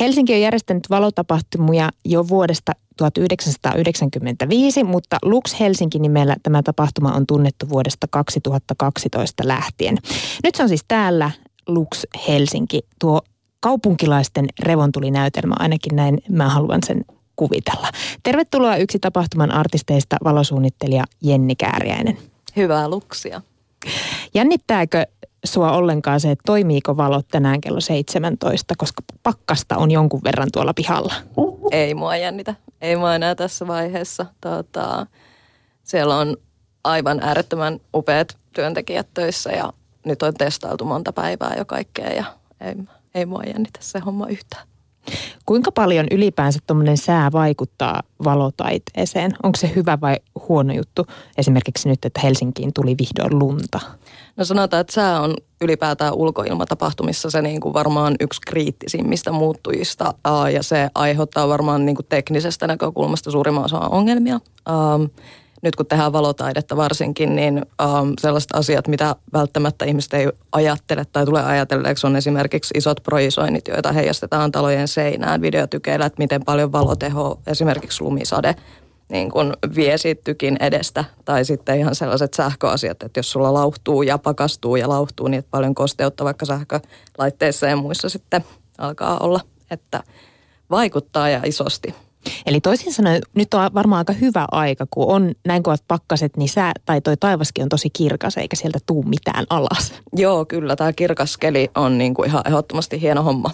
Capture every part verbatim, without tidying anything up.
Helsinki on järjestänyt valotapahtumia jo vuodesta tuhatyhdeksänsataayhdeksänkymmentäviisi, mutta Lux Helsinki nimellä tämä tapahtuma on tunnettu vuodesta kaksituhattakaksitoista lähtien. Nyt se on siis täällä Lux Helsinki, tuo kaupunkilaisten revontulinäytelmä, ainakin näin mä haluan sen kuvitella. Tervetuloa yksi tapahtuman artisteista, valosuunnittelija Jenni Kääriäinen. Hyvää Luxia. Jännittääkö sua ollenkaan se, että toimiiko valot tänään kello seitsemäntoista, koska pakkasta on jonkun verran tuolla pihalla? Ei mua jännitä. Ei mua enää tässä vaiheessa. Tota, siellä on aivan äärettömän upeat työntekijät töissä ja nyt on testailtu monta päivää jo kaikkea ja ei, ei mua jännitä se homma yhtään. Kuinka paljon ylipäänsä tuommoinen sää vaikuttaa valotaiteeseen? Onko se hyvä vai huono juttu esimerkiksi nyt, että Helsinkiin tuli vihdoin lunta? No sanotaan, että sää on ylipäätään ulkoilmatapahtumissa se niin kuin varmaan yksi kriittisimmistä muuttujista ja se aiheuttaa varmaan niin kuin teknisestä näkökulmasta suurimman osan ongelmia. Nyt kun tehdään valotaidetta varsinkin, niin ähm, sellaiset asiat, mitä välttämättä ihmiset ei ajattele tai tulee ajatelleeksi, on esimerkiksi isot projisoinnit, joita heijastetaan talojen seinään, videotykeillä, että miten paljon valotehoa, esimerkiksi lumisade, niin kun vie siitä tykin edestä. Tai sitten ihan sellaiset sähköasiat, että jos sulla lauhtuu ja pakastuu ja lauhtuu, niin että paljon kosteutta vaikka sähkölaitteissa ja muissa sitten alkaa olla, että vaikuttaa ja isosti. Eli toisin sanoen, nyt on varmaan aika hyvä aika, kun on näin kovat pakkaset, niin sää, tai toi taivaskin on tosi kirkas, eikä sieltä tuu mitään alas. Joo, kyllä. Tämä kirkas keli on niin kuin ihan ehdottomasti hieno homma.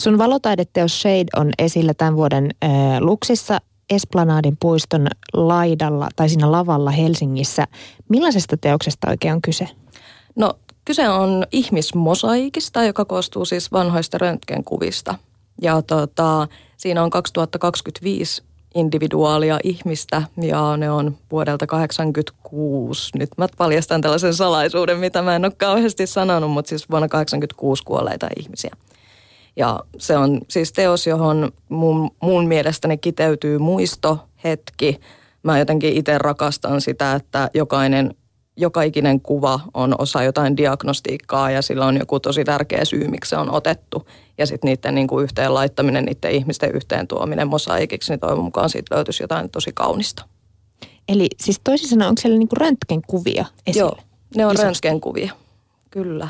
Sun valotaideteos Shade on esillä tämän vuoden äh, Luxissa Esplanadin puiston laidalla, tai siinä lavalla Helsingissä. Millaisesta teoksesta oikein on kyse? No, kyse on ihmismosaikista, joka koostuu siis vanhoista röntgenkuvista. Ja tota, siinä on kaksituhattakaksikymmentäviisi individuaalia ihmistä ja ne on vuodelta kahdeksankymmentäkuusi. Nyt mä paljastan tällaisen salaisuuden, mitä mä en ole kauheasti sanonut, mutta siis vuonna kahdeksankymmentäkuusi kuolleita ihmisiä. Ja se on siis teos, johon mun, mun mielestäni kiteytyy muistohetki. Mä jotenkin itse rakastan sitä, että jokainen, joka ikinen kuva on osa jotain diagnostiikkaa ja sillä on joku tosi tärkeä syy, miksi se on otettu. Ja sitten niiden niinku yhteen laittaminen, niiden ihmisten yhteen tuominen mosaikiksi, niin toivon mukaan siitä löytyisi jotain tosi kaunista. Eli siis toisin sanoen, onko siellä niinku röntgenkuvia esillä? Joo, ne on röntgenkuvia, kyllä.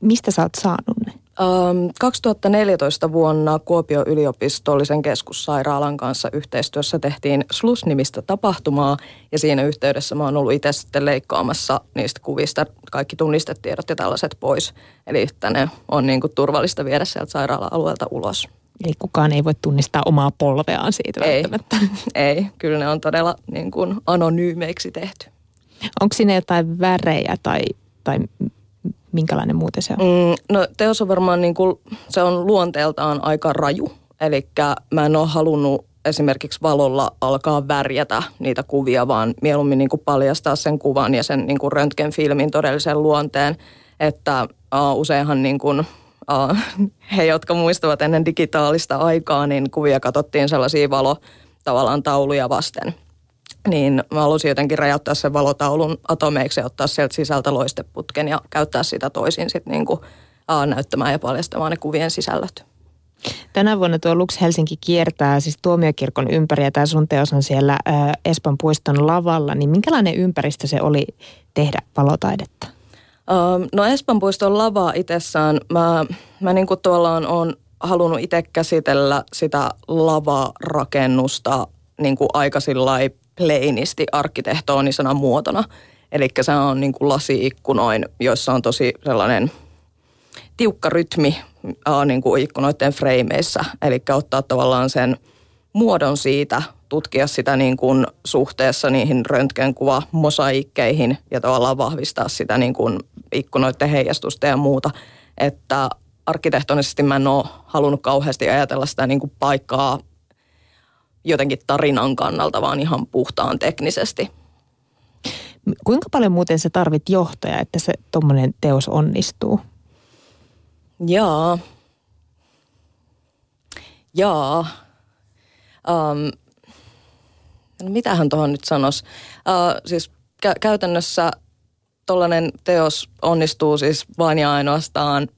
Mistä sä oot saanut ne? Um, kaksituhattaneljätoista vuonna Kuopion yliopistollisen keskussairaalan kanssa yhteistyössä tehtiin Slush-nimistä tapahtumaa ja siinä yhteydessä mä oon ollut itse sitten leikkaamassa niistä kuvista kaikki tunnistetiedot ja tällaiset pois. Eli tänne on niin kuin turvallista viedä sieltä sairaala-alueelta ulos. Eli kukaan ei voi tunnistaa omaa polveaan siitä ei, välttämättä. Ei, kyllä ne on todella niin kuin anonyymeiksi tehty. Onko siinä jotain värejä tai... tai... minkälainen muuten se on? Mm, no teos on varmaan niin kuin, se on luonteeltaan aika raju. Eli mä en ole halunnut esimerkiksi valolla alkaa värjätä niitä kuvia, vaan mieluummin niin kuin paljastaa sen kuvan ja sen niin kuin röntgenfilmin todellisen luonteen. Että uh, useinhan niin kuin, uh, he, jotka muistavat ennen digitaalista aikaa, niin kuvia katsottiin sellaisia valo tavallaan tauluja vasten. Niin mä halusin jotenkin rajoittaa sen valotaulun atomeiksi ja ottaa sieltä sisältä loisteputken ja käyttää sitä toisin sitten niin kuin näyttämään ja paljastamaan ne kuvien sisällöt. Tänä vuonna tuo Lux Helsinki kiertää siis Tuomiokirkon ympäri ja tämä sun teos on siellä ää, Espan puiston lavalla. Niin minkälainen ympäristö se oli tehdä valotaidetta? Ähm, no Espan puiston lava itsessään, mä, mä niin kuin tavallaan oon halunnut itse käsitellä sitä lavarakennusta niin kuin aika sillai pleinisti arkkitehtoonisena muotona. Eli se on niin kuin lasi-ikkunoin, joissa on tosi sellainen tiukka rytmi äh, niin kuin ikkunoiden freimeissä. Eli ottaa tavallaan sen muodon siitä, tutkia sitä niin kuin suhteessa niihin röntgenkuva-mosaikkeihin ja tavallaan vahvistaa sitä niin kuin ikkunoiden heijastusta ja muuta. Että arkkitehtonisesti mä en ole halunnut kauheasti ajatella sitä niin kuin paikkaa jotenkin tarinan kannalta, vaan ihan puhtaan teknisesti. Kuinka paljon muuten sä tarvit johtajaa, että se tommoinen teos onnistuu? Jaa. Jaa. Ähm. No mitähän tuohon nyt sanoisi? Äh, siis kä- käytännössä tollainen teos onnistuu siis vain ja ainoastaan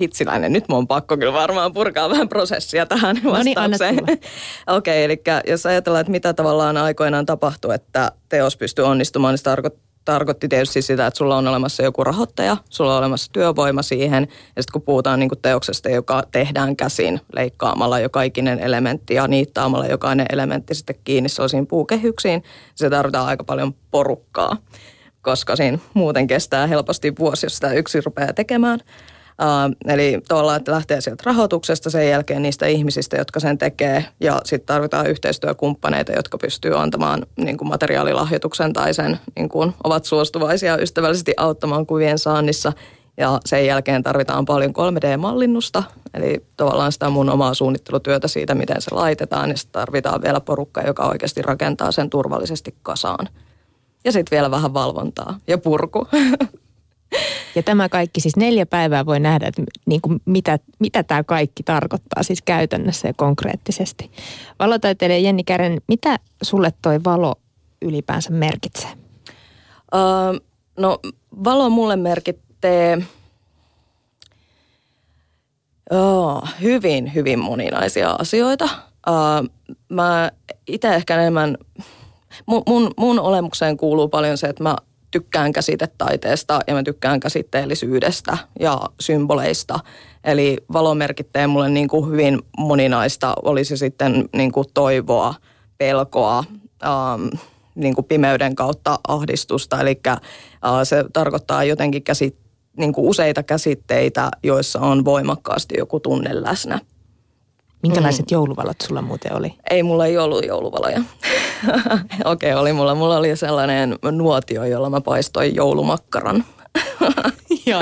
hitsiläinen, nyt mun on pakko kyllä varmaan purkaa vähän prosessia tähän vastaukseen. No niin, okei, eli jos ajatellaan, että mitä tavallaan aikoinaan tapahtui, että teos pystyy onnistumaan, niin se tarko- tarkoitti tietysti sitä, että sulla on olemassa joku rahoittaja, sulla on olemassa työvoima siihen, ja sitten kun puhutaan niin kuin teoksesta, joka tehdään käsin leikkaamalla joka ikinen elementti ja niittaamalla jokainen elementti sitten kiinni sellaisiin puukehyksiin, se tarvitaan aika paljon porukkaa, koska siinä muuten kestää helposti vuosi, jos sitä yksi rupeaa tekemään. Uh, eli tavallaan, että lähtee sieltä rahoituksesta, sen jälkeen niistä ihmisistä, jotka sen tekee, ja sitten tarvitaan yhteistyökumppaneita, jotka pystyy antamaan niin kuin materiaalilahjoituksen tai sen, niin kuin, ovat suostuvaisia ystävällisesti auttamaan kuvien saannissa, ja sen jälkeen tarvitaan paljon kolme D-mallinnusta, eli tavallaan sitä mun omaa suunnittelutyötä siitä, miten se laitetaan, ja sitten tarvitaan vielä porukka, joka oikeasti rakentaa sen turvallisesti kasaan. Ja sitten vielä vähän valvontaa ja purku. Ja tämä kaikki, siis neljä päivää voi nähdä, että niin kuin mitä, mitä tämä kaikki tarkoittaa siis käytännössä ja konkreettisesti. Valotaiteilija Jenni Kääriäinen, mitä sulle toi valo ylipäänsä merkitsee? Öö, no valo mulle merkitsee öö, hyvin, hyvin moninaisia asioita. Öö, mä itse ehkä enemmän, mun, mun, mun olemukseen kuuluu paljon se, että mä tykkään käsitetaiteesta ja mä tykkään käsitteellisyydestä ja symboleista. Eli valo merkittää mulle niin kuin hyvin moninaista, oli se sitten niin kuin toivoa, pelkoa, ähm, niin kuin pimeyden kautta ahdistusta. Eli äh, se tarkoittaa jotenkin käsit, niin kuin useita käsitteitä, joissa on voimakkaasti joku tunne läsnä. Minkälaiset mm. jouluvalot sulla muuten oli? Ei mulla ei ollut jouluvaloja. Okei, okay, oli mulla. Mulla oli sellainen nuotio, jolla mä paistoin joulumakkaran. Joo.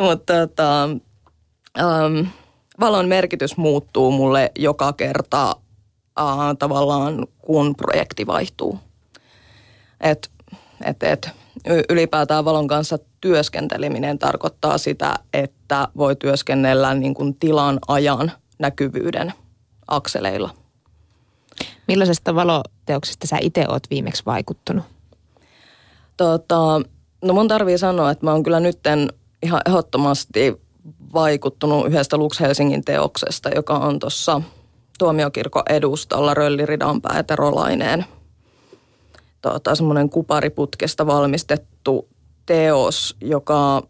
Mutta tota, ähm, valon merkitys muuttuu mulle joka kerta äh, tavallaan, kun projekti vaihtuu. Et, et, et, ylipäätään valon kanssa työskenteleminen tarkoittaa sitä, että voi työskennellä niin kuin tilan, ajan, näkyvyyden akseleilla. Millaisesta valoteoksesta sä itse oot viimeksi vaikuttunut? Tota, no mun tarvii sanoa, että mä oon kyllä nytten ihan ehdottomasti vaikuttunut yhdestä Lux Helsingin teoksesta, joka on tuossa Tuomiokirkon edustalla Rölliridan pääterolaineen. Tota, semmoinen kupariputkesta valmistettu teos, joka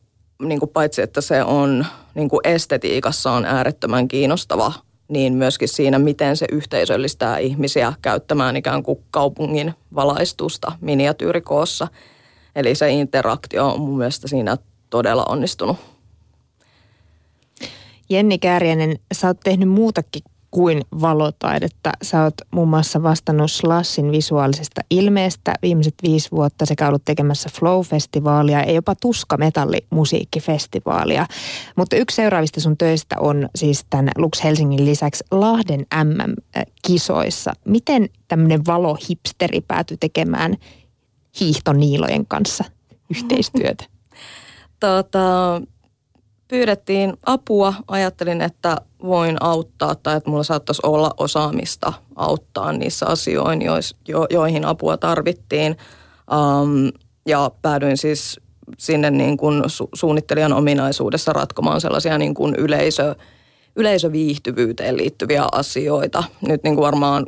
niin kuin paitsi, että se on niin kuin estetiikassa on äärettömän kiinnostava, niin myöskin siinä, miten se yhteisöllistää ihmisiä käyttämään ikään kuin kaupungin valaistusta miniatyyrikoossa. Eli se interaktio on mun mielestä siinä todella onnistunut. Jenni Kääriäinen, sä oot tehnyt muutakin kuin valotaidetta. Sä oot muun muassa vastannut Slushin visuaalisesta ilmeestä viimeiset viisi vuotta sekä ollut tekemässä Flow-festivaalia ja jopa Tuska-metallimusiikkifestivaalia. Mutta yksi seuraavista sun töistä on siis tämän Lux Helsingin lisäksi Lahden M M-kisoissa. Miten tämmöinen valohipsteri päätyi tekemään hiihtoniilojen kanssa yhteistyötä? Tota... Pyydettiin apua. Ajattelin, että voin auttaa tai että mulla saattaisi olla osaamista auttaa niissä asioin, jo, joihin apua tarvittiin. Um, ja päädyin siis sinne niin kuin su- suunnittelijan ominaisuudessa ratkomaan sellaisia niin kuin yleisö, yleisöviihtyvyyteen liittyviä asioita. Nyt niin kuin varmaan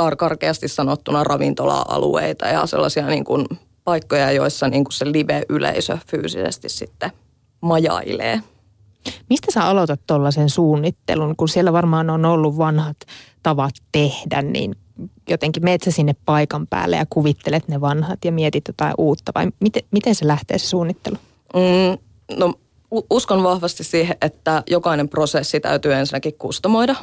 kar- karkeasti sanottuna ravintola-alueita ja sellaisia niin kuin paikkoja, joissa niin kuin se live-yleisö fyysisesti sitten majailee. Mistä sä aloitat tuollaisen suunnittelun, kun siellä varmaan on ollut vanhat tavat tehdä, niin jotenkin meet sä sinne paikan päälle ja kuvittelet ne vanhat ja mietit jotain uutta, vai miten, miten se lähtee se suunnittelu? Mm, no uskon vahvasti siihen, että jokainen prosessi täytyy ensinnäkin kustomoida, äh,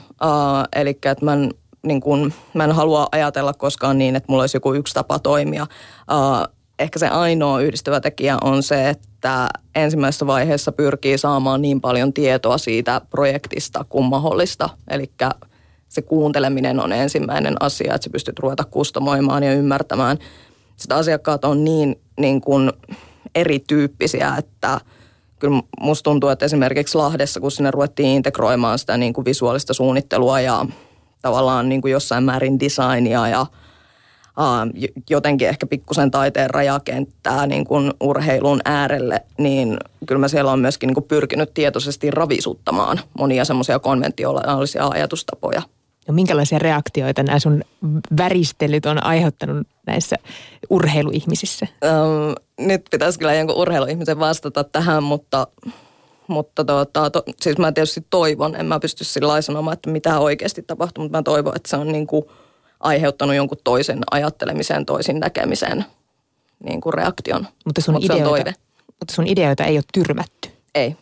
eli että mä en, niin kun, mä en halua ajatella koskaan niin, että mulla olisi joku yksi tapa toimia. Äh, Ehkä se ainoa yhdistävä tekijä on se, että ensimmäisessä vaiheessa pyrkii saamaan niin paljon tietoa siitä projektista kuin mahdollista. Eli se kuunteleminen on ensimmäinen asia, että sä pystyt ruveta kustomoimaan ja ymmärtämään. Sitä asiakkaat on niin, niin kuin erityyppisiä, että kyllä musta tuntuu, että esimerkiksi Lahdessa, kun sinne ruvettiin integroimaan sitä niin kuin visuaalista suunnittelua ja tavallaan niin kuin jossain määrin designia ja jotenkin ehkä pikkusen taiteen rajakenttää niin kuin urheilun äärelle, niin kyllä mä siellä on myöskin niin kuin pyrkinyt tietoisesti ravisuttamaan monia semmoisia konventionaalisia ajatustapoja. No minkälaisia reaktioita nämä sun väristelyt on aiheuttanut näissä urheiluihmisissä? Öö, nyt pitäisi kyllä jonkun urheiluihmisen vastata tähän, mutta, mutta tuota, to, siis mä tietysti toivon, en mä pysty sillä lailla sanomaan, että mitä oikeasti tapahtuu, mutta mä toivon, että se on niin kuin aiheuttanut jonkun toisen ajattelemiseen, toisin näkemiseen niin kuin reaktion. Mutta sun, Mut ideoita, mutta sun ideoita ei ole tyrmätty? Ei.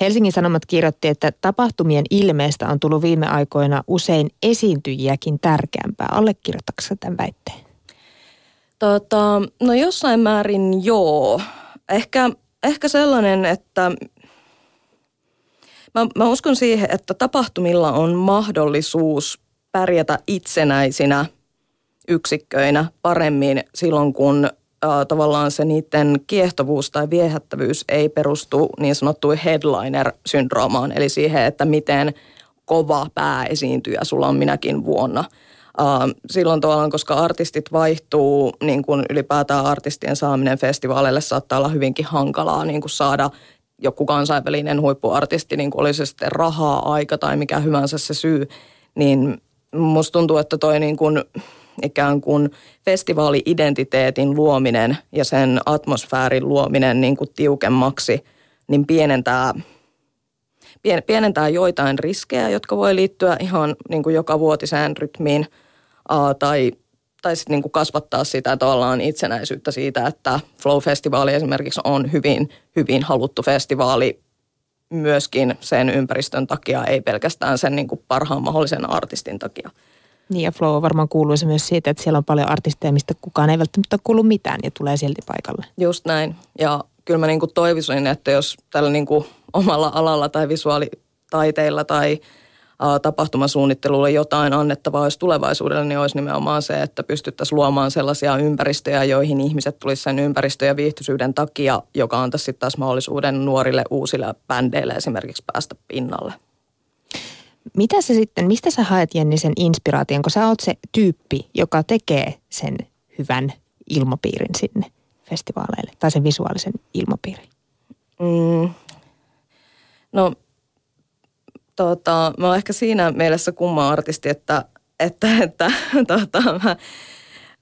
Helsingin Sanomat kirjoitti, että tapahtumien ilmeestä on tullut viime aikoina usein esiintyjiäkin tärkeämpää. Allekirjoitatko tämän väitteen? Tota, no jossain määrin joo. Ehkä, ehkä sellainen, että mä, mä uskon siihen, että tapahtumilla on mahdollisuus pärjätä itsenäisinä yksikköinä paremmin silloin, kun äh, tavallaan se niiden kiehtovuus tai viehättävyys ei perustu niin sanottuun headliner-syndroomaan, eli siihen, että miten kova pääesiintyjä sulla on minäkin vuonna. Äh, silloin tavallaan, koska artistit vaihtuu, niin kuin ylipäätään artistien saaminen festivaaleille saattaa olla hyvinkin hankalaa niin kuin saada joku kansainvälinen huippuartisti, niin kuin oli se sitten rahaa, aika tai mikä hyvänsä se syy, niin musta tuntuu, että toi niin kuin ikään kuin festivaali-identiteetin luominen ja sen atmosfäärin luominen niin kuin tiukemmaksi, niin pienentää, pien, pienentää joitain riskejä, jotka voi liittyä ihan niin kuin jokavuotiseen rytmiin aa, tai, tai sitten niin kuin kasvattaa sitä tavallaan itsenäisyyttä siitä, että Flow-festivaali esimerkiksi on hyvin, hyvin haluttu festivaali, myöskin sen ympäristön takia, ei pelkästään sen niin kuin parhaan mahdollisen artistin takia. Niin ja Flow on varmaan kuuluisa myös siitä, että siellä on paljon artisteja, mistä kukaan ei välttämättä kuulu mitään ja tulee silti paikalle. Just näin. Ja kyllä mä niin kuin toivisin, että jos tällä niin kuin omalla alalla tai visuaalitaiteilla tai ä, tapahtumasuunnittelulla jotain annettavaa olisi tulevaisuudelle, niin olisi nimenomaan se, että pystyttäisiin luomaan sellaisia ympäristöjä, joihin ihmiset tulisi sen ympäristö- ja viihtyisyyden takia, joka antaisi sitten taas mahdollisuuden nuorille uusille bändeille esimerkiksi päästä pinnalle. Mitä sä sitten, mistä sä haet, Jenni, sen inspiraation, kun sä oot se tyyppi, joka tekee sen hyvän ilmapiirin sinne festivaaleille tai sen visuaalisen ilmapiirin? Mm. No... Tota, mä oon ehkä siinä mielessä kumma artisti, että, että, että tota, mä,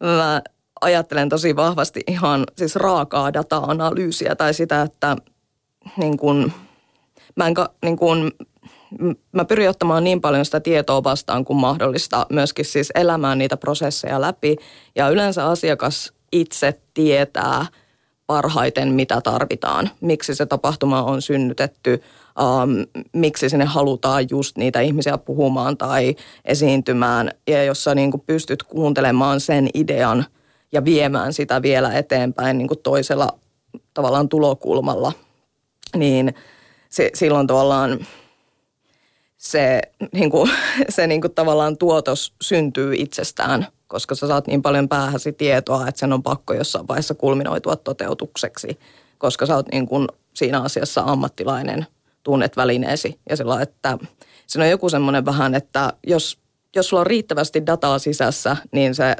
mä ajattelen tosi vahvasti ihan siis raakaa data-analyysiä tai sitä, että niin kun, mä, en, niin kun, mä pyrin ottamaan niin paljon sitä tietoa vastaan kuin mahdollista, myöskin siis elämään niitä prosesseja läpi ja yleensä asiakas itse tietää parhaiten, mitä tarvitaan, miksi se tapahtuma on synnytetty, Um, miksi sinne halutaan just niitä ihmisiä puhumaan tai esiintymään, ja jos sä niin kuin pystyt kuuntelemaan sen idean ja viemään sitä vielä eteenpäin niin kuin toisella tavallaan tulokulmalla, niin se, silloin tavallaan se, niin kuin, se niin kuin tavallaan tuotos syntyy itsestään, koska sä saat niin paljon päähäsi tietoa, että sen on pakko jossain vaiheessa kulminoitua toteutukseksi, koska sä oot niin kuin siinä asiassa ammattilainen. Tunnet välineesi ja sillä, että siinä on joku semmoinen vähän, että jos, jos sulla on riittävästi dataa sisässä, niin se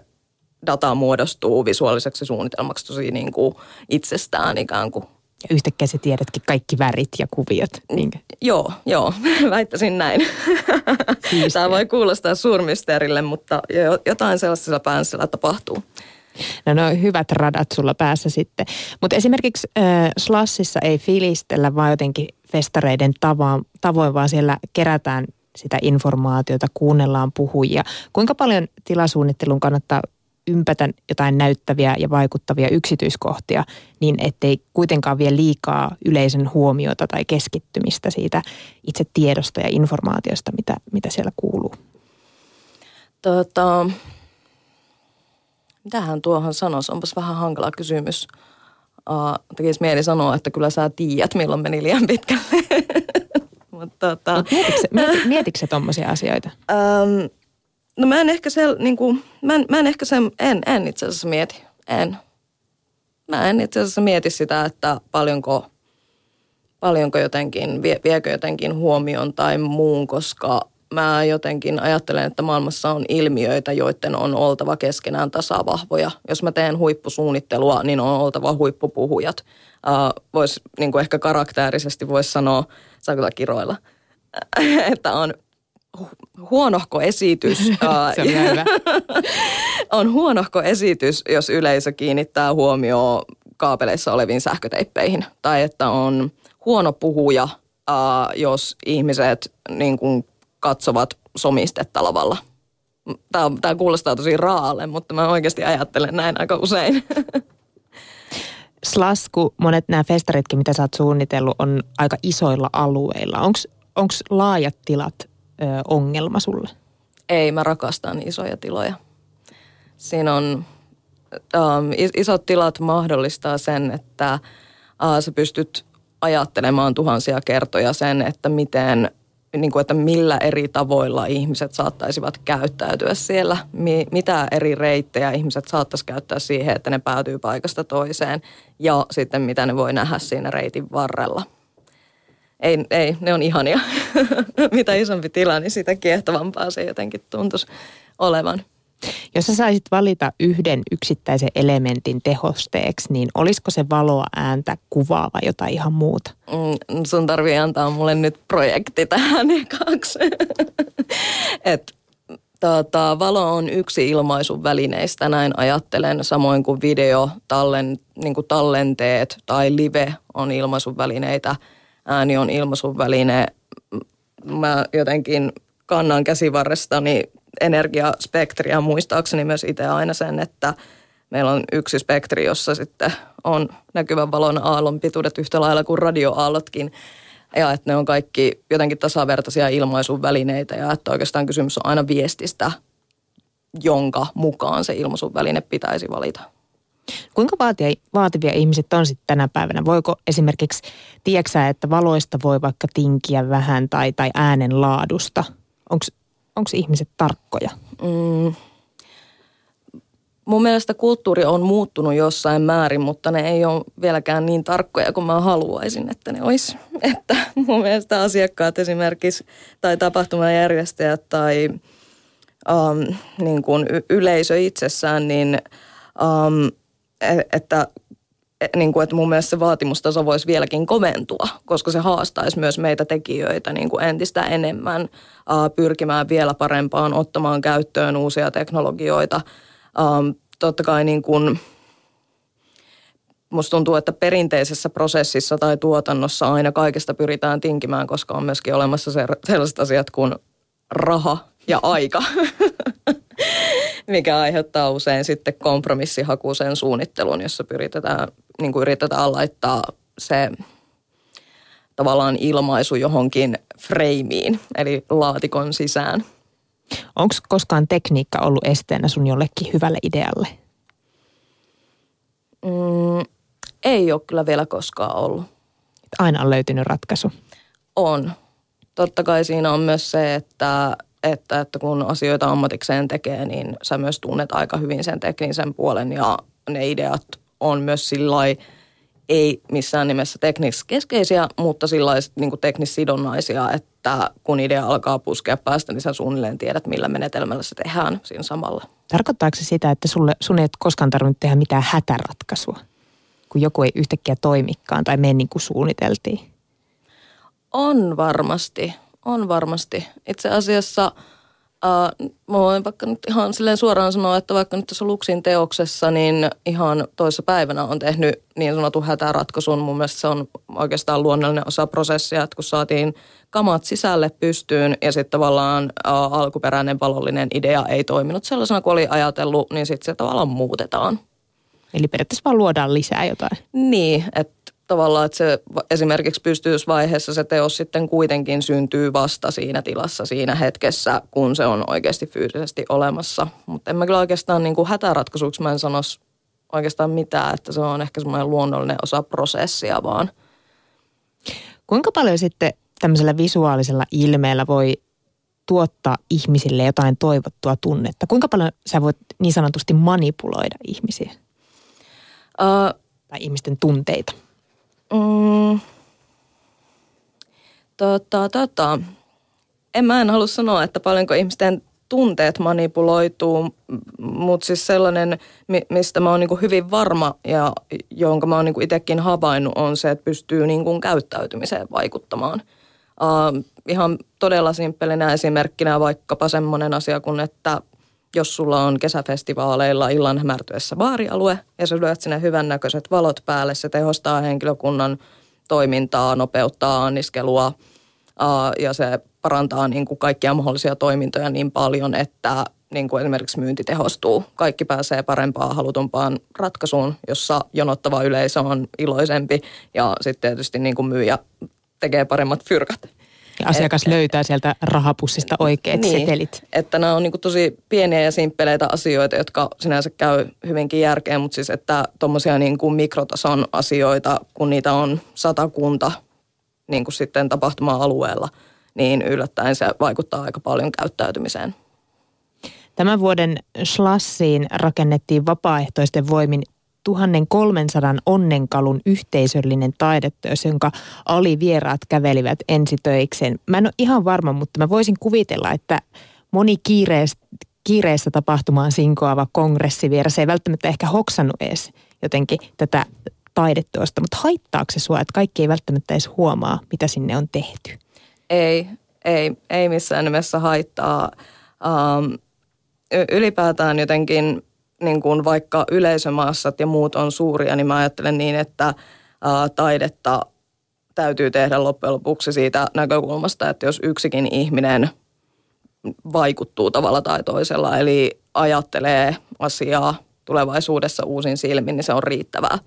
data muodostuu visuaaliseksi suunnitelmaksi tosi niin kuin itsestään ikään kuin. Ja yhtäkkiä sä tiedätkin kaikki värit ja kuviot. Niinkö? Joo, joo, väittäisin näin. Siistiä. Tämä voi kuulostaa suurmysteerille, mutta jotain sellaisella päänsillä tapahtuu. No no hyvät radat sulla päässä sitten. Mutta esimerkiksi äh, Slushissa ei filistellä vaan jotenkin festareiden tavoin, tavoin, vaan siellä kerätään sitä informaatiota, kuunnellaan puhujia. Kuinka paljon tilasuunnittelun kannattaa ympätä jotain näyttäviä ja vaikuttavia yksityiskohtia, niin ettei kuitenkaan vie liikaa yleisön huomiota tai keskittymistä siitä itse tiedosta ja informaatiosta, mitä, mitä siellä kuuluu? Tota... Mitähän tuohon sanoisi? Onpas vähän hankala kysymys. Uh, tekisi mieli sanoa, että kyllä sä tiedät, milloin meni liian pitkälle. Mut tota... Mut mietitkö, mieti, mietitkö tommosia asioita? Um, no mä en ehkä se, niin kuin, mä en, mä en ehkä se, en, en itse asiassa mieti, en. Mä en itse asiassa mieti sitä, että paljonko, paljonko jotenkin, vie, viekö jotenkin huomioon tai muun, koska mä jotenkin ajattelen, että maailmassa on ilmiöitä, joiden on oltava keskenään tasavahvoja. Jos mä teen huippusuunnittelua, niin on oltava huippupuhujat. Uh, vois, niin kuin ehkä karaktäärisesti voisi sanoa, saako tämä kiroilla, että on huonohko esitys. Se on hyvä. On huonohko esitys, jos yleisö kiinnittää huomioon kaapeleissa oleviin sähköteippeihin. Tai että on huono puhuja, uh, jos ihmiset niin kuin katsovat somistetta lavalla. Tämä, tämä kuulostaa tosi raalle, mutta mä oikeasti ajattelen näin aika usein. Slush, kun monet nämä festaritkin, mitä sä oot suunnitellut, on aika isoilla alueilla. Onko laajat tilat ö, ongelma sulle? Ei, mä rakastan isoja tiloja. Siinä on, äm, isot tilat mahdollistaa sen, että äh, sä pystyt ajattelemaan tuhansia kertoja sen, että miten... Niin kuin, että millä eri tavoilla ihmiset saattaisivat käyttäytyä siellä, mitä eri reittejä ihmiset saattaisi käyttää siihen, että ne päätyy paikasta toiseen ja sitten mitä ne voi nähdä siinä reitin varrella. Ei, ei ne on ihania. Mitä isompi tila, niin sitä kiehtovampaa se jotenkin tuntuisi olevan. Jos sä saisit valita yhden yksittäisen elementin tehosteeksi, niin olisiko se valoa, ääntä, kuvaa vai jotain ihan muuta? Mm, sun tarvii antaa mulle nyt projekti tähän ekaksi. Et, tota, valo on yksi ilmaisun välineistä, näin ajattelen. Samoin kuin video, tallen, niin kuin tallenteet tai live on ilmaisun välineitä. Ääni on ilmaisun väline. Mä jotenkin kannan käsivarrestani energiaspektriä muistaakseni myös itse aina sen, että meillä on yksi spektri, jossa sitten on näkyvän valon aallon pituudet yhtä lailla kuin radioaallotkin. Ja että ne on kaikki jotenkin tasavertaisia ilmaisun välineitä ja että oikeastaan kysymys on aina viestistä, jonka mukaan se ilmaisun väline pitäisi valita. Kuinka vaatia, vaativia ihmiset on sitten tänä päivänä? Voiko esimerkiksi, tiedätkö että valoista voi vaikka tinkiä vähän tai, tai äänen laadusta? Onko Onko ihmiset tarkkoja? Mm. Mun mielestä kulttuuri on muuttunut jossain määrin, mutta ne ei ole vieläkään niin tarkkoja kuin mä haluaisin, että ne olisi. Että mun mielestä asiakkaat esimerkiksi tai tapahtumajärjestäjät tai ähm, niin kuin yleisö itsessään, niin ähm, että... Niin kuin, että mun mielestä se vaatimustaso voisi vieläkin koventua, koska se haastaisi myös meitä tekijöitä niin kuin entistä enemmän uh, pyrkimään vielä parempaan, ottamaan käyttöön uusia teknologioita. Uh, totta kai niin kuin, musta tuntuu, että perinteisessä prosessissa tai tuotannossa aina kaikesta pyritään tinkimään, koska on myöskin olemassa se, sellaiset asiat kuin raha ja aika, mikä aiheuttaa usein sitten kompromissihakuisen suunnittelun, jossa pyritetään, niin kuin yritetään laittaa se tavallaan ilmaisu johonkin freimiin, eli laatikon sisään. Onko koskaan tekniikka ollut esteenä sun jollekin hyvälle idealle? Mm, ei ole kyllä vielä koskaan ollut. Aina on löytynyt ratkaisu. On. Totta kai siinä on myös se, että... Että, että kun asioita ammatikseen tekee, niin sä myös tunnet aika hyvin sen teknisen puolen ja ne ideat on myös sillai, ei missään nimessä tekniskeskeisiä, mutta sillai niin kuin teknissidonnaisia, että kun idea alkaa puskea päästä, niin sä suunnilleen tiedät, millä menetelmällä se tehdään siinä samalla. Tarkoittaako se sitä, että sulle, sun ei koskaan tarvinnut tehdä mitään hätäratkaisua, kun joku ei yhtäkkiä toimikaan tai mene niin kuin suunniteltiin? On varmasti. On varmasti. Itse asiassa äh, mä voin vaikka nyt ihan silleen suoraan sanoa, että vaikka nyt tässä Luxin teoksessa, niin ihan toissa päivänä on tehnyt niin sanotun hätäratkaisun. Mun mielestä se on oikeastaan luonnollinen osa prosessia, että kun saatiin kamat sisälle pystyyn ja sitten tavallaan äh, alkuperäinen palollinen idea ei toiminut sellaisena kuin oli ajatellut, niin sitten se tavallaan muutetaan. Eli periaatteessa vaan luodaan lisää jotain. Niin, että. Tavallaan, että se esimerkiksi pystyysvaiheessa se teos sitten kuitenkin syntyy vasta siinä tilassa, siinä hetkessä, kun se on oikeasti fyysisesti olemassa. Mutta en mä kyllä oikeastaan niin kuin hätäratkaisuksi mä en sanoisi oikeastaan mitään, että se on ehkä semmoinen luonnollinen osa prosessia vaan. Kuinka paljon sitten tämmöisellä visuaalisella ilmeellä voi tuottaa ihmisille jotain toivottua tunnetta? Kuinka paljon sä voit niin sanotusti manipuloida ihmisiä? Uh, tai ihmisten tunteita? Mm, tota, tota. en mä en halua sanoa, että paljonko ihmisten tunteet manipuloituu, mutta siis sellainen, mistä mä oon niinku hyvin varma ja jonka mä oon niinku itsekin havainnut, on se, että pystyy niinku käyttäytymiseen vaikuttamaan. Uh, ihan todella simppelinä esimerkkinä vaikkapa semmoinen asia kuin, että jos sulla on kesäfestivaaleilla illan hämärtyessä baarialue ja sä lyöt sinne hyvännäköiset valot päälle, se tehostaa henkilökunnan toimintaa, nopeuttaa anniskelua uh, ja se parantaa niin kuin kaikkia mahdollisia toimintoja niin paljon, että niin kuin esimerkiksi myynti tehostuu. Kaikki pääsee parempaan, halutumpaan ratkaisuun, jossa jonottava yleisö on iloisempi ja sitten tietysti niin kuin myyjä tekee paremmat fyrkat. Ja asiakas et, löytää sieltä rahapussista oikeat niin, setelit. Että nämä on niin kuin tosi pieniä ja simppeleitä asioita, jotka sinänsä käy hyvinkin järkeen, mutta siis että tuommoisia niin kuin mikrotason asioita, kun niitä on satakunta niin kuin sitten tapahtuma-alueella, niin yllättäen se vaikuttaa aika paljon käyttäytymiseen. Tämän vuoden Slushiin rakennettiin vapaaehtoisten voimin tuhatkolmesataa onnenkalun yhteisöllinen taideteos, jonka alivieraat kävelivät ensitöikseen. Mä en ole ihan varma, mutta mä voisin kuvitella, että moni kiireessä tapahtumaan sinkoava kongressivieras ei välttämättä ehkä hoksannut edes jotenkin tätä taideteosta, mutta haittaako se sua, että kaikki ei välttämättä edes huomaa, mitä sinne on tehty? Ei, ei, ei missään nimessä haittaa. Ähm, ylipäätään jotenkin, niin kuin vaikka yleisömassat ja muut on suuria, niin mä ajattelen niin, että äh, taidetta täytyy tehdä loppujen lopuksi siitä näkökulmasta, että jos yksikin ihminen vaikuttuu tavalla tai toisella, eli ajattelee asiaa tulevaisuudessa uusin silmin, niin se on riittävää.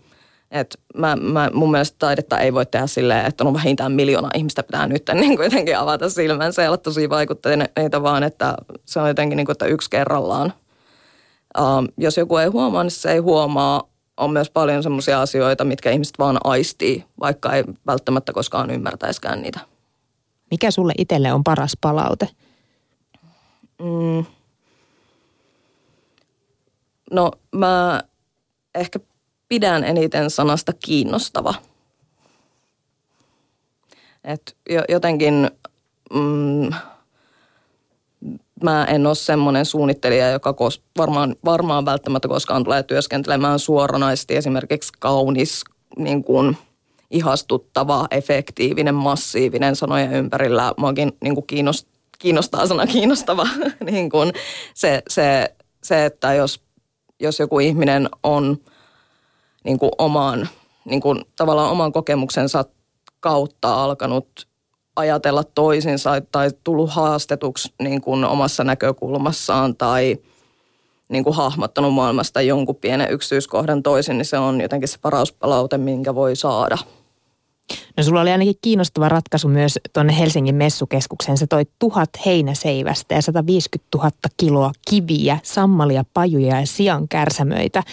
Et mä, mä, mun mielestä taidetta ei voi tehdä silleen, että on vähintään miljoona ihmistä pitää nyt niin kuin jotenkin avata silmänsä ja olla tosi vaikutteita, vaan että se on jotenkin niin kuin, että yksi kerrallaan. Ähm, jos joku ei huomaa, niin se ei huomaa. On myös paljon semmoisia asioita, mitkä ihmiset vaan aistii, vaikka ei välttämättä koskaan ymmärtäisikään niitä. Mikä sulle itselle on paras palaute? Mm. No mä ehkä... pidän eniten sanasta kiinnostava. Et jotenkin mm, mä en ole semmoinen suunnittelija, joka kos, varmaan, varmaan välttämättä koskaan tulee työskentelemään suoranaisesti esimerkiksi kaunis, niin kuin ihastuttava, efektiivinen, massiivinen sanoja ympärillä. Muakin niin kuin kiinnost, kiinnostaa sana kiinnostava. niin kuin se, se, se, että jos, jos joku ihminen on... niin kuin oman, niin kuin tavallaan oman kokemuksensa kautta alkanut ajatella toisinsa tai tullut haastetuksi niin kuin omassa näkökulmassaan tai niin kuin hahmottanut maailmasta jonkun pienen yksityiskohdan toisin, niin se on jotenkin se paras palaute, minkä voi saada. No sulla oli ainakin kiinnostava ratkaisu myös tuonne Helsingin messukeskukseen. Sä toi tuhat heinäseivästä ja sataviisikymmentätuhatta kiloa kiviä, sammalia, pajuja ja siankärsämöitä.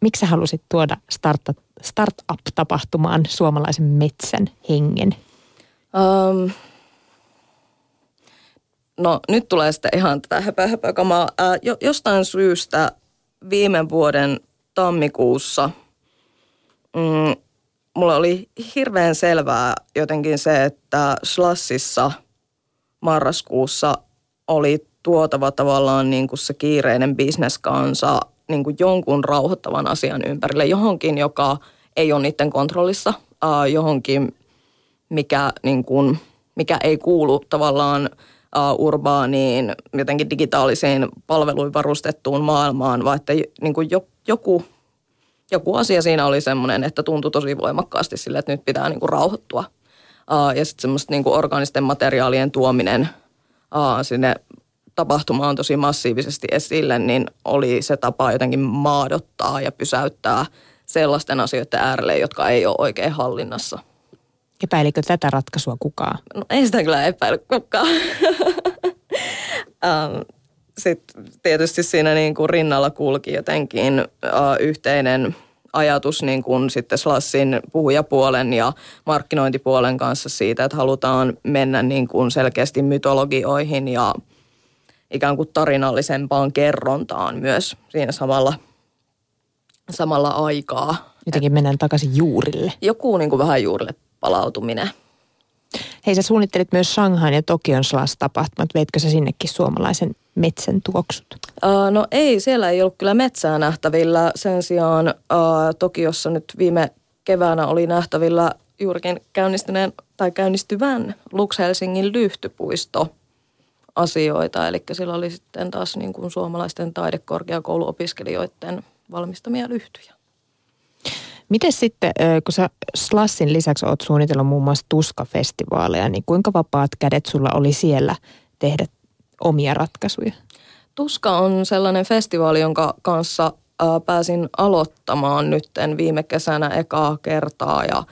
Miksi sä halusit tuoda startup-tapahtumaan suomalaisen metsän hengen? Um, no nyt tulee sitten ihan tätä höpö-höpö-kamaa. Äh, jo, jostain syystä viime vuoden tammikuussa... Mm, mulla oli hirveän selvää jotenkin se, että Slushissa marraskuussa oli tuotava tavallaan niin kuin se kiireinen bisneskansa niin kuin jonkun rauhoittavan asian ympärille. Johonkin, joka ei ole niiden kontrollissa, johonkin, mikä, niin kuin, mikä ei kuulu tavallaan urbaaniin, jotenkin digitaalisiin palveluihin varustettuun maailmaan, vaan että niin kuin joku... Joku asia siinä oli semmoinen, että tuntui tosi voimakkaasti sille, että nyt pitää niinku rauhoittua. Uh, ja sitten semmoista niinku orgaanisten materiaalien tuominen uh, sinne tapahtumaan tosi massiivisesti esille, niin oli se tapa jotenkin maadottaa ja pysäyttää sellaisten asioiden äärelle, jotka ei ole oikein hallinnassa. Epäilikö tätä ratkaisua kukaan? No ei sitä kyllä epäily kukaan. um, Sitten tietysti siinä niin kuin rinnalla kulki jotenkin äh, yhteinen ajatus niin kuin sitten Slushin puhujapuolen ja markkinointipuolen kanssa siitä, että halutaan mennä niin kuin selkeästi mytologioihin ja ikään kuin tarinallisempaan kerrontaan myös siinä samalla, samalla aikaa. Jotenkin mennään takaisin juurille. Joku niin kuin vähän juurille palautuminen. Hei, sä suunnittelit myös Shanghain ja Tokion Slush-tapahtumat. Veitkö sä sinnekin suomalaisen metsän tuoksut? Uh, no ei, siellä ei ollut kyllä metsää nähtävillä. Sen sijaan uh, Tokiossa nyt viime keväänä oli nähtävillä juurikin käynnistyneen tai käynnistyvän Lux Helsingin lyhtypuisto asioita. Eli siellä oli sitten taas niin kuin suomalaisten taidekorkeakouluopiskelijoiden valmistamia lyhtyjä. Miten sitten, kun sä Slushin lisäksi oot suunnitellut muun muassa Tuska-festivaaleja, niin kuinka vapaat kädet sulla oli siellä tehdä omia ratkaisuja? Tuska on sellainen festivaali, jonka kanssa pääsin aloittamaan nytten viime kesänä ekaa kertaa ja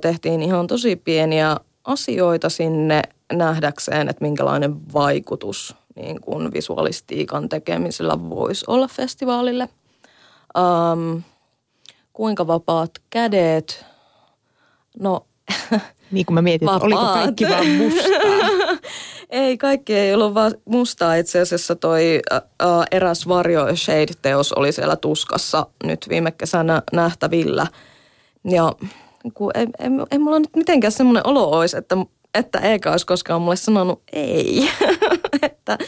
tehtiin ihan tosi pieniä asioita sinne nähdäkseen, että minkälainen vaikutus niin kuin visualistiikan tekemisellä voisi olla festivaalille. Ähm, kuinka vapaat kädet? No, niin kuin mä mietin, oliko kaikki vaan mustaa? Ei, kaikki ei ollut vaan mustaa. Itse asiassa toi ä, ä, eräs varjo Shade-teos oli siellä Tuskassa nyt viime kesänä nähtävillä. Ja ei, ei, ei mulla nyt mitenkään semmoinen olo olisi, että, että eikä olisi koskaan mulle sanonut ei. että,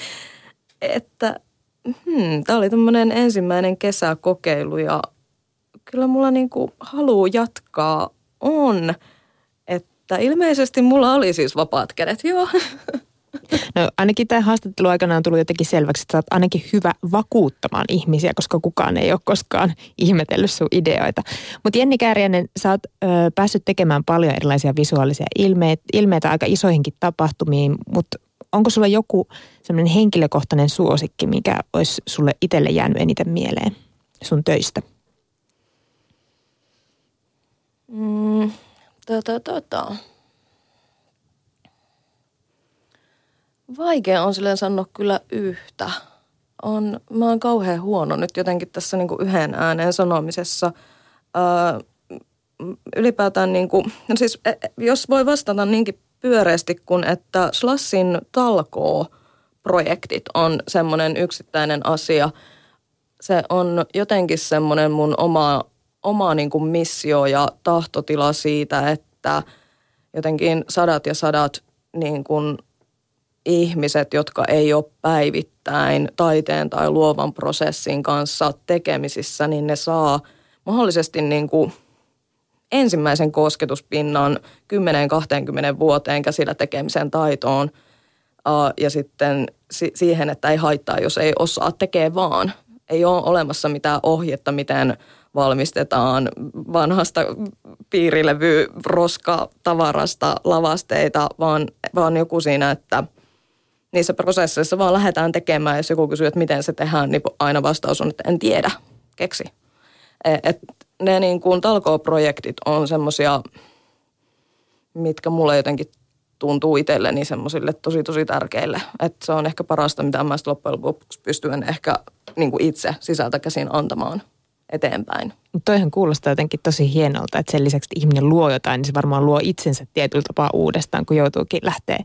että hmm, tämä oli tämmöinen ensimmäinen kesäkokeilu ja kyllä mulla niinku haluu jatkaa on. Että ilmeisesti mulla oli siis vapaat kädet, joo. No ainakin tämän haastattelun aikana on tullut jotenkin selväksi, että sä oot ainakin hyvä vakuuttamaan ihmisiä, koska kukaan ei ole koskaan ihmetellyt sun ideoita. Mutta Jenni Kääriäinen, sä oot ö, päässyt tekemään paljon erilaisia visuaalisia ilmeitä, ilmeitä aika isoihinkin tapahtumiin, mutta onko sulla joku sellainen henkilökohtainen suosikki, mikä olisi sulle itselle jäänyt eniten mieleen sun töistä? Mm, tota, tota. Vaikea on silleen sanoa kyllä yhtä. On, mä oon kauhean huono nyt jotenkin tässä niinku yhden ääneen sanomisessa. Öö, ylipäätään niinku, no siis jos voi vastata niinkin pyöreästi kuin, että Slushin talkooprojektit on semmoinen yksittäinen asia. Se on jotenkin semmoinen mun oma, oma niinku missio ja tahtotila siitä, että jotenkin sadat ja sadat niin kuin ihmiset, jotka ei ole päivittäin taiteen tai luovan prosessin kanssa tekemisissä, niin ne saa mahdollisesti niin kuin ensimmäisen kosketuspinnan kymmenestä kahteenkymmeneen vuoteen käsillä tekemisen taitoon ja sitten siihen, että ei haittaa, jos ei osaa, tekee vaan. Ei ole olemassa mitään ohjetta, miten valmistetaan vanhasta piirilevy, roska, tavarasta, lavasteita, vaan, vaan joku siinä, että niissä prosesseissa vaan lähdetään tekemään, jos joku kysyy, että miten se tehdään, niin aina vastaus on, että en tiedä, keksi. Et ne niin kuin talkooprojektit on semmoisia, mitkä mulle jotenkin tuntuu itselleni semmoisille tosi tosi tärkeille. Että se on ehkä parasta, mitä mä sitten loppujen lopuksi pystyn ehkä niin kuin itse sisältä käsin antamaan eteenpäin. Toihan kuulostaa jotenkin tosi hienolta, että sen lisäksi, että ihminen luo jotain, niin se varmaan luo itsensä tietyllä tapaa uudestaan, kun joutuukin lähteä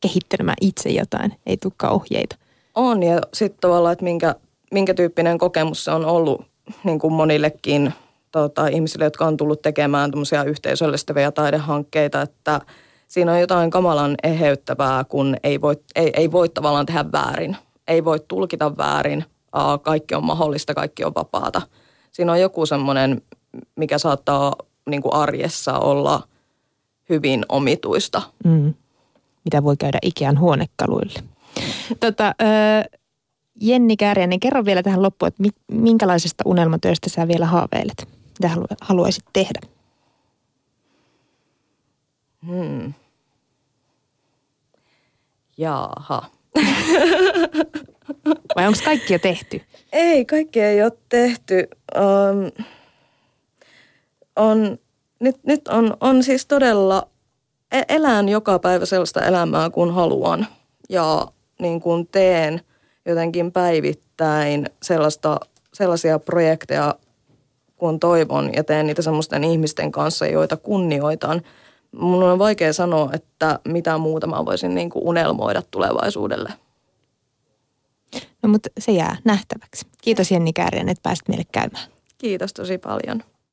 kehittelemään itse jotain, ei tulekaan ohjeita. On, ja sitten tavallaan, että minkä, minkä tyyppinen kokemus se on ollut niin kuin monillekin tota, ihmisille, jotka on tullut tekemään tämmöisiä yhteisöllistäviä taidehankkeita, että siinä on jotain kamalan eheyttävää, kun ei voi, ei, ei voi tavallaan tehdä väärin, ei voi tulkita väärin, kaikki on mahdollista, kaikki on vapaata. Siinä on joku semmoinen, mikä saattaa niin kuin arjessa olla hyvin omituista. Mm. Mitä voi käydä Ikean huonekaluille. Tota, äh, Jenni Kääriäinen, kerro vielä tähän loppuun, että minkälaisesta unelmatyöstä sä vielä haaveilet? Mitä haluaisit tehdä? Hmm. Jaaha. Vai onko kaikki jo tehty? Ei, kaikki ei ole tehty. Um, on, nyt nyt on, on siis todella, elän joka päivä sellaista elämää kuin haluan ja niin kuin teen jotenkin päivittäin sellaista, sellaisia projekteja kuin toivon ja teen niitä semmoisten ihmisten kanssa, joita kunnioitan. Mun on vaikea sanoa, että mitä muuta mä voisin niin kuin unelmoida tulevaisuudelle. No mutta se jää nähtäväksi. Kiitos Jenni Kääriäinen, että pääsit meille käymään. Kiitos tosi paljon.